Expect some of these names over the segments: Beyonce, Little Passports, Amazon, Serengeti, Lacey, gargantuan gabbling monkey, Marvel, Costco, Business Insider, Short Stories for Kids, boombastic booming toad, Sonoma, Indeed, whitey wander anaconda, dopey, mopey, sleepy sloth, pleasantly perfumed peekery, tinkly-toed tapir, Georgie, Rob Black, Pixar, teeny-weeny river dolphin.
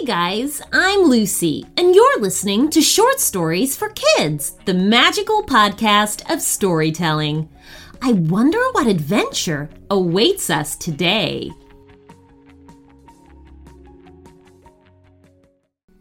Hey guys, I'm Lucy, and you're listening to Short Stories for Kids, the magical podcast of storytelling. I wonder what adventure awaits us today.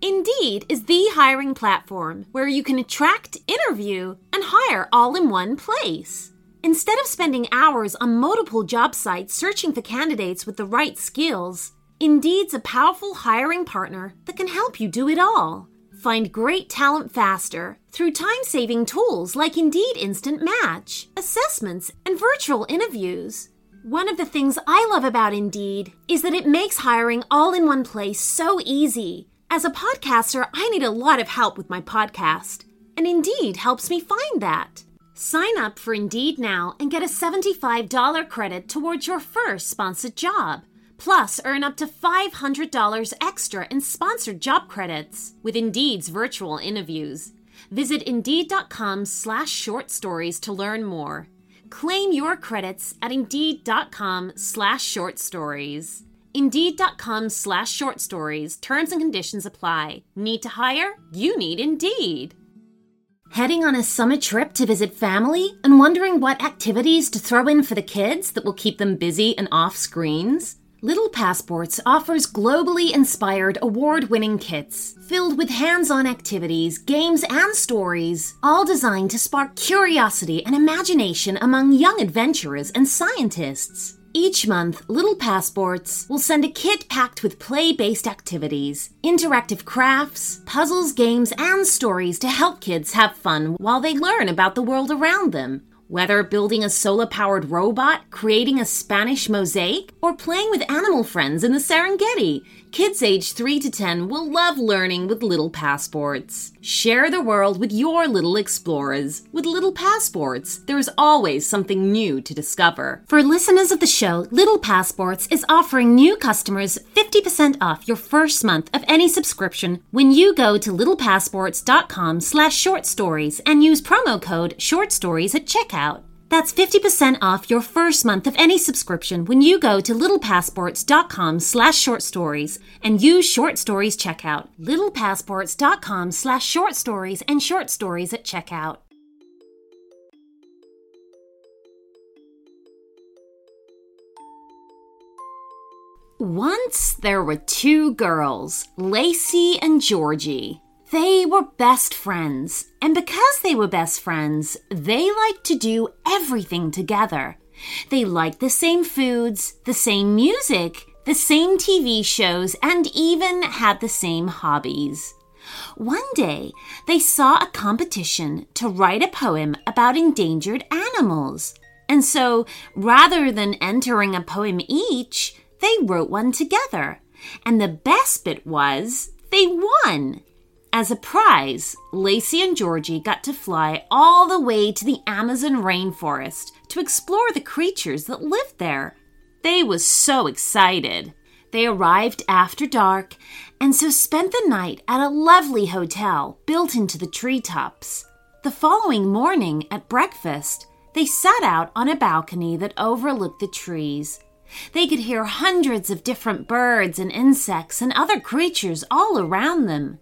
Indeed is the hiring platform where you can attract, interview, and hire all in one place. Instead of spending hours on multiple job sites searching for candidates with the right skills, Indeed's a powerful hiring partner that can help you do it all. Find great talent faster through time-saving tools like Indeed Instant Match, assessments, and virtual interviews. One of the things I love about Indeed is that it makes hiring all in one place so easy. As a podcaster, I need a lot of help with my podcast, and Indeed helps me find that. Sign up for Indeed now and get a $75 credit towards your first sponsored job. Plus, earn up to $500 extra in sponsored job credits with Indeed's virtual interviews. Visit Indeed.com/short stories to learn more. Claim your credits at Indeed.com/short stories. Indeed.com/short stories. Terms and conditions apply. Need to hire? You need Indeed. Heading on a summer trip to visit family and wondering what activities to throw in for the kids that will keep them busy and off screens? Little Passports offers globally inspired award-winning kits filled with hands-on activities, games, and stories, all designed to spark curiosity and imagination among young adventurers and scientists. Each month, Little Passports will send a kit packed with play-based activities, interactive crafts, puzzles, games, and stories to help kids have fun while they learn about the world around them. Whether building a solar-powered robot, creating a Spanish mosaic, or playing with animal friends in the Serengeti, kids aged 3 to 10 will love learning with Little Passports. Share the world with your little explorers. With Little Passports, there is always something new to discover. For listeners of the show, Little Passports is offering new customers 50% off your first month of any subscription when you go to littlepassports.com/short stories and use promo code shortstories at checkout. That's 50% off your first month of any subscription when you go to littlepassports.com/short stories and use Short Stories checkout. littlepassports.com/short stories and Short Stories at checkout. Once there were two girls, Lacey and Georgie. They were best friends, and because they were best friends, they liked to do everything together. They liked the same foods, the same music, the same TV shows, and even had the same hobbies. One day, they saw a competition to write a poem about endangered animals, and so rather than entering a poem each, they wrote one together. And the best bit was they won. As a prize, Lacey and Georgie got to fly all the way to the Amazon rainforest to explore the creatures that lived there. They were so excited. They arrived after dark and so spent the night at a lovely hotel built into the treetops. The following morning at breakfast, they sat out on a balcony that overlooked the trees. They could hear hundreds of different birds and insects and other creatures all around them.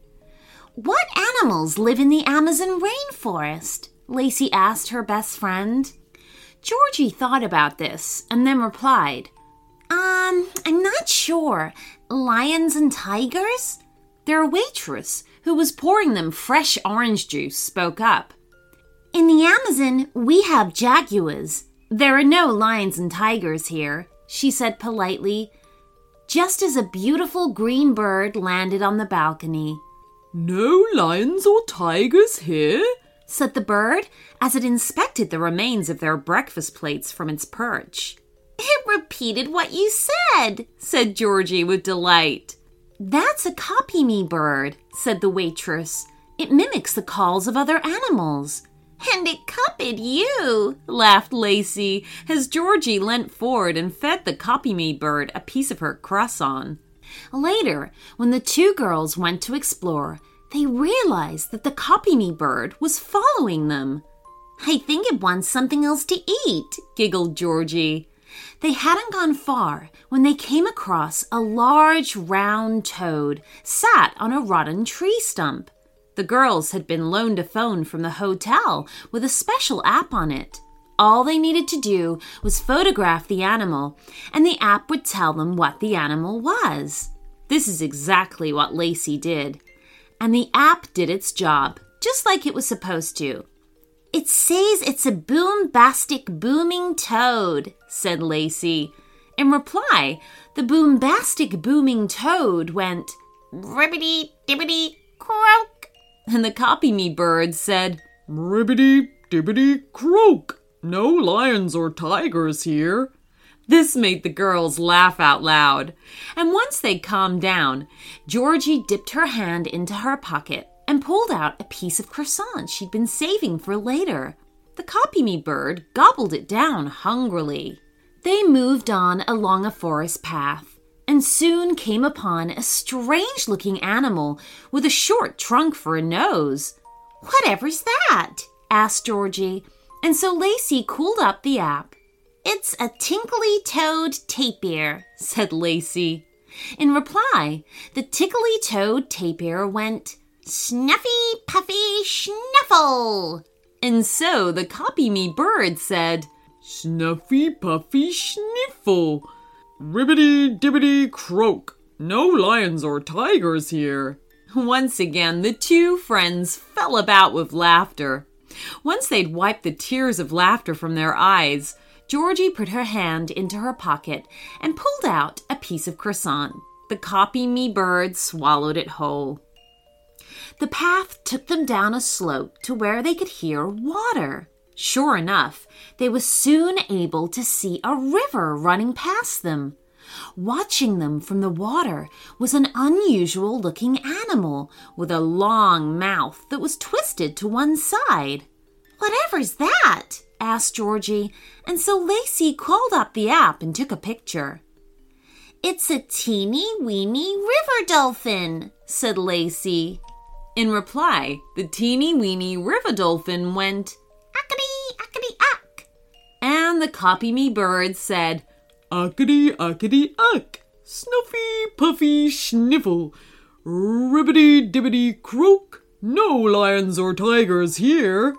"What animals live in the Amazon rainforest?" Lacey asked her best friend. Georgie thought about this and then replied, I'm not sure. Lions and tigers?" Their waitress, who was pouring them fresh orange juice, spoke up. "In the Amazon, we have jaguars. There are no lions and tigers here," she said politely, just as a beautiful green bird landed on the balcony. "No lions or tigers here?" said the bird as it inspected the remains of their breakfast plates from its perch. "It repeated what you said Georgie with delight. "That's a copy-me bird," said the waitress. "It mimics the calls of other animals." "And it copied you," laughed Lacey as Georgie leant forward and fed the copy-me bird a piece of her croissant. Later, when the two girls went to explore, they realized that the copy-me bird was following them. "I think it wants something else to eat," giggled Georgie. They hadn't gone far when they came across a large round toad sat on a rotten tree stump. The girls had been loaned a phone from the hotel with a special app on it. All they needed to do was photograph the animal, and the app would tell them what the animal was. This is exactly what Lacey did. And the app did its job, just like it was supposed to. "It says it's a boombastic booming toad," said Lacey. In reply, the boombastic booming toad went, "Ribbity, dibbity, croak," and the copy me bird said, "Ribbity, dibbity, croak. No lions or tigers here." This made the girls laugh out loud. And once they calmed down, Georgie dipped her hand into her pocket and pulled out a piece of croissant she'd been saving for later. The copy-me bird gobbled it down hungrily. They moved on along a forest path and soon came upon a strange-looking animal with a short trunk for a nose. "Whatever's that?" asked Georgie. And so Lacey cooled up the app. "It's a tinkly-toed tapir," said Lacey. In reply, the tinkly-toed tapir went, "Snuffy, puffy, snuffle." And so the copy-me bird said, "Snuffy, puffy, sniffle. Ribbity, dibbity, croak. No lions or tigers here." Once again, the two friends fell about with laughter. Once they'd wiped the tears of laughter from their eyes, Georgie put her hand into her pocket and pulled out a piece of croissant. The copy-me bird swallowed it whole. The path took them down a slope to where they could hear water. Sure enough, they were soon able to see a river running past them. Watching them from the water was an unusual-looking animal with a long mouth that was twisted to one side. "Whatever's that?" asked Georgie, and so Lacey called up the app and took a picture. "It's a teeny-weeny river dolphin," said Lacey. In reply, the teeny-weeny river dolphin went, "Ackity, ackity, ack," and the copy-me bird said, "Ackity, ackity, ack. Snuffy, puffy, sniffle. Ribbity, dibbity, croak. No lions or tigers here."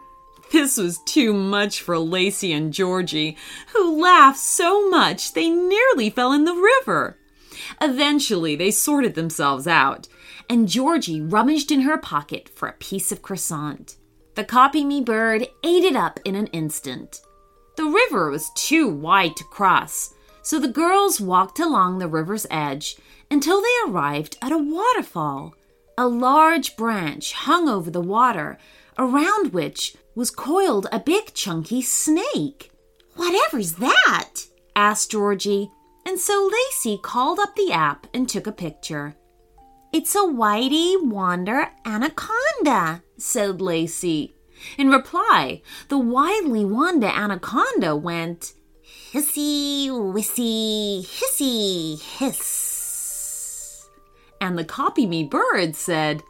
This was too much for Lacey and Georgie, who laughed so much they nearly fell in the river. Eventually, they sorted themselves out, and Georgie rummaged in her pocket for a piece of croissant. The copy-me bird ate it up in an instant. The river was too wide to cross, so the girls walked along the river's edge until they arrived at a waterfall. A large branch hung over the water, around which was coiled a big chunky snake. "Whatever's that?" asked Georgie, and so Lacey called up the app and took a picture. "It's a whitey wander anaconda," said Lacey. In reply, the whitey wander anaconda went, "Hissy, wissy, hissy, hiss." And the copy-me bird said,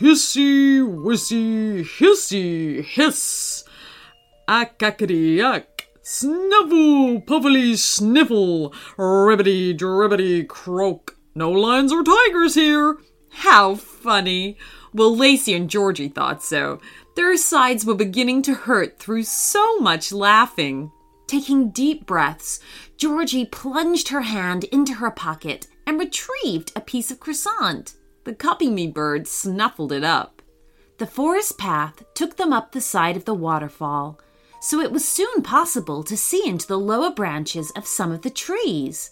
"Hissy, wissy, hissy, hiss. Ack, ackity, ack. Sniffle, puffily, sniffle. Ribbity, dribbity, croak. No lions or tigers here." How funny. Well, Lacey and Georgie thought so. Their sides were beginning to hurt through so much laughing. Taking deep breaths, Georgie plunged her hand into her pocket and retrieved a piece of croissant. The copy-me bird snuffled it up. The forest path took them up the side of the waterfall, so it was soon possible to see into the lower branches of some of the trees.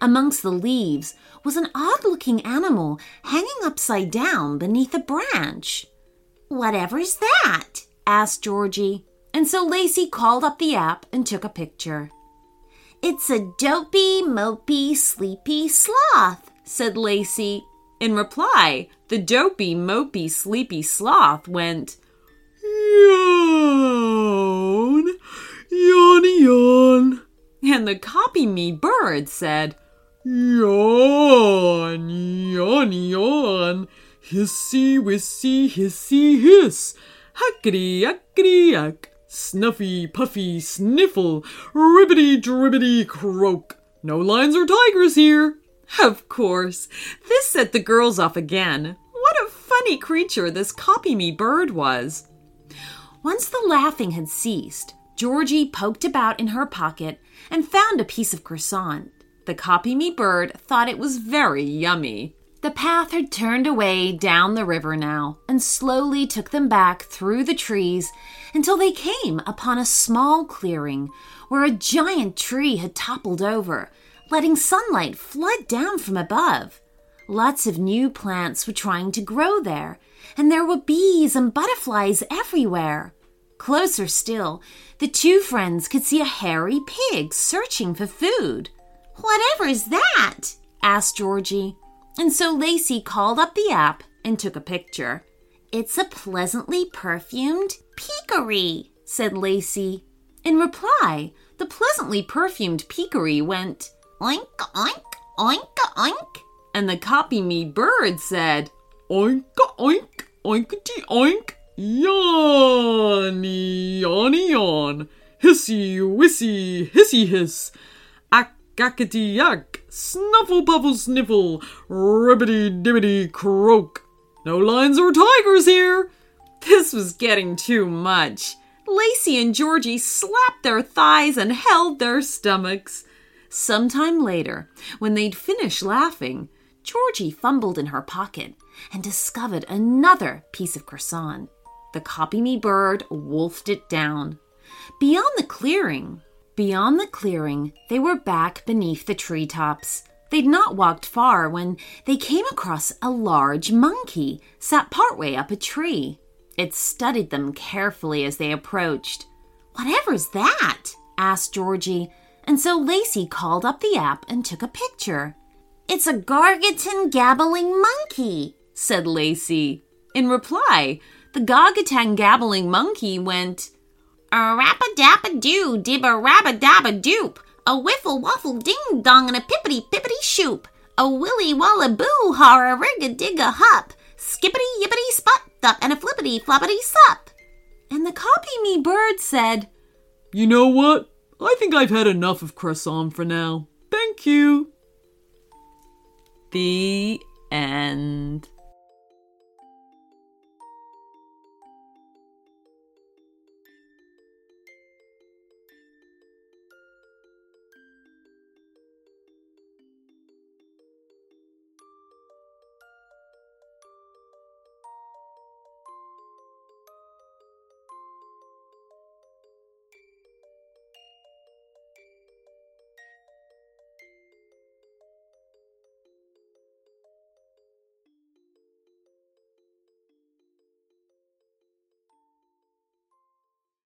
Amongst the leaves was an odd-looking animal hanging upside down beneath a branch. "Whatever's that?" asked Georgie, and so Lacey called up the app and took a picture. "It's a dopey, mopey, sleepy sloth," said Lacey. In reply, the dopey, mopey, sleepy sloth went, "Yawn, yawny, yawn." And the copy-me bird said, "Yawn, yawny, yawn. Hissy, wissy, hissy, hiss. Hackity, hackity, hack. Snuffy, puffy, sniffle, ribbity-dribbity, croak. No lions or tigers here. Of course. This set the girls off again. What a funny creature this copy-me bird was. Once the laughing had ceased, Georgie poked about in her pocket and found a piece of croissant. The copy-me bird thought it was very yummy. The path had turned away down the river now and slowly took them back through the trees until they came upon a small clearing where a giant tree had toppled over, letting sunlight flood down from above. Lots of new plants were trying to grow there, and there were bees and butterflies everywhere. Closer still, the two friends could see a hairy pig searching for food. "Whatever is that?" asked Georgie. And so Lacey called up the app and took a picture. "It's a pleasantly perfumed peekery," said Lacey. In reply, the pleasantly perfumed peekery went, "Oink, oink, oink, oink." And the copy-me bird said, "Oink, oink, oinkety-oink. Yawny, yawny, yawn. Hissy-wissy, hissy-hiss. Ack-ackety-ack. Snuffle, puffle, sniffle, ribbity, dibbity, croak. No lions or tigers here." This was getting too much. Lacey and Georgie slapped their thighs and held their stomachs. Sometime later, when they'd finished laughing, Georgie fumbled in her pocket and discovered another piece of croissant. The copy-me bird wolfed it down. Beyond the clearing, they were back beneath the treetops. They'd not walked far when they came across a large monkey sat partway up a tree. It studied them carefully as they approached. "Whatever's that?" asked Georgie, and so Lacey called up the app and took a picture. "It's a gargantuan gabbling monkey," said Lacey. In reply, the gargantuan gabbling monkey went, "A rap-a-dap-a-doo, dib-a-rab-a-dab-a-doop, a whiffle-waffle-ding-dong and a pippity-pippity-shoop, a willy-walla-boo, har-a-rig-a-dig-a-hup, skippity-yippity-sput-up, and a flippity-floppity-sup." And the copy-me bird said, "You know what? I think I've had enough of croissant for now. Thank you." The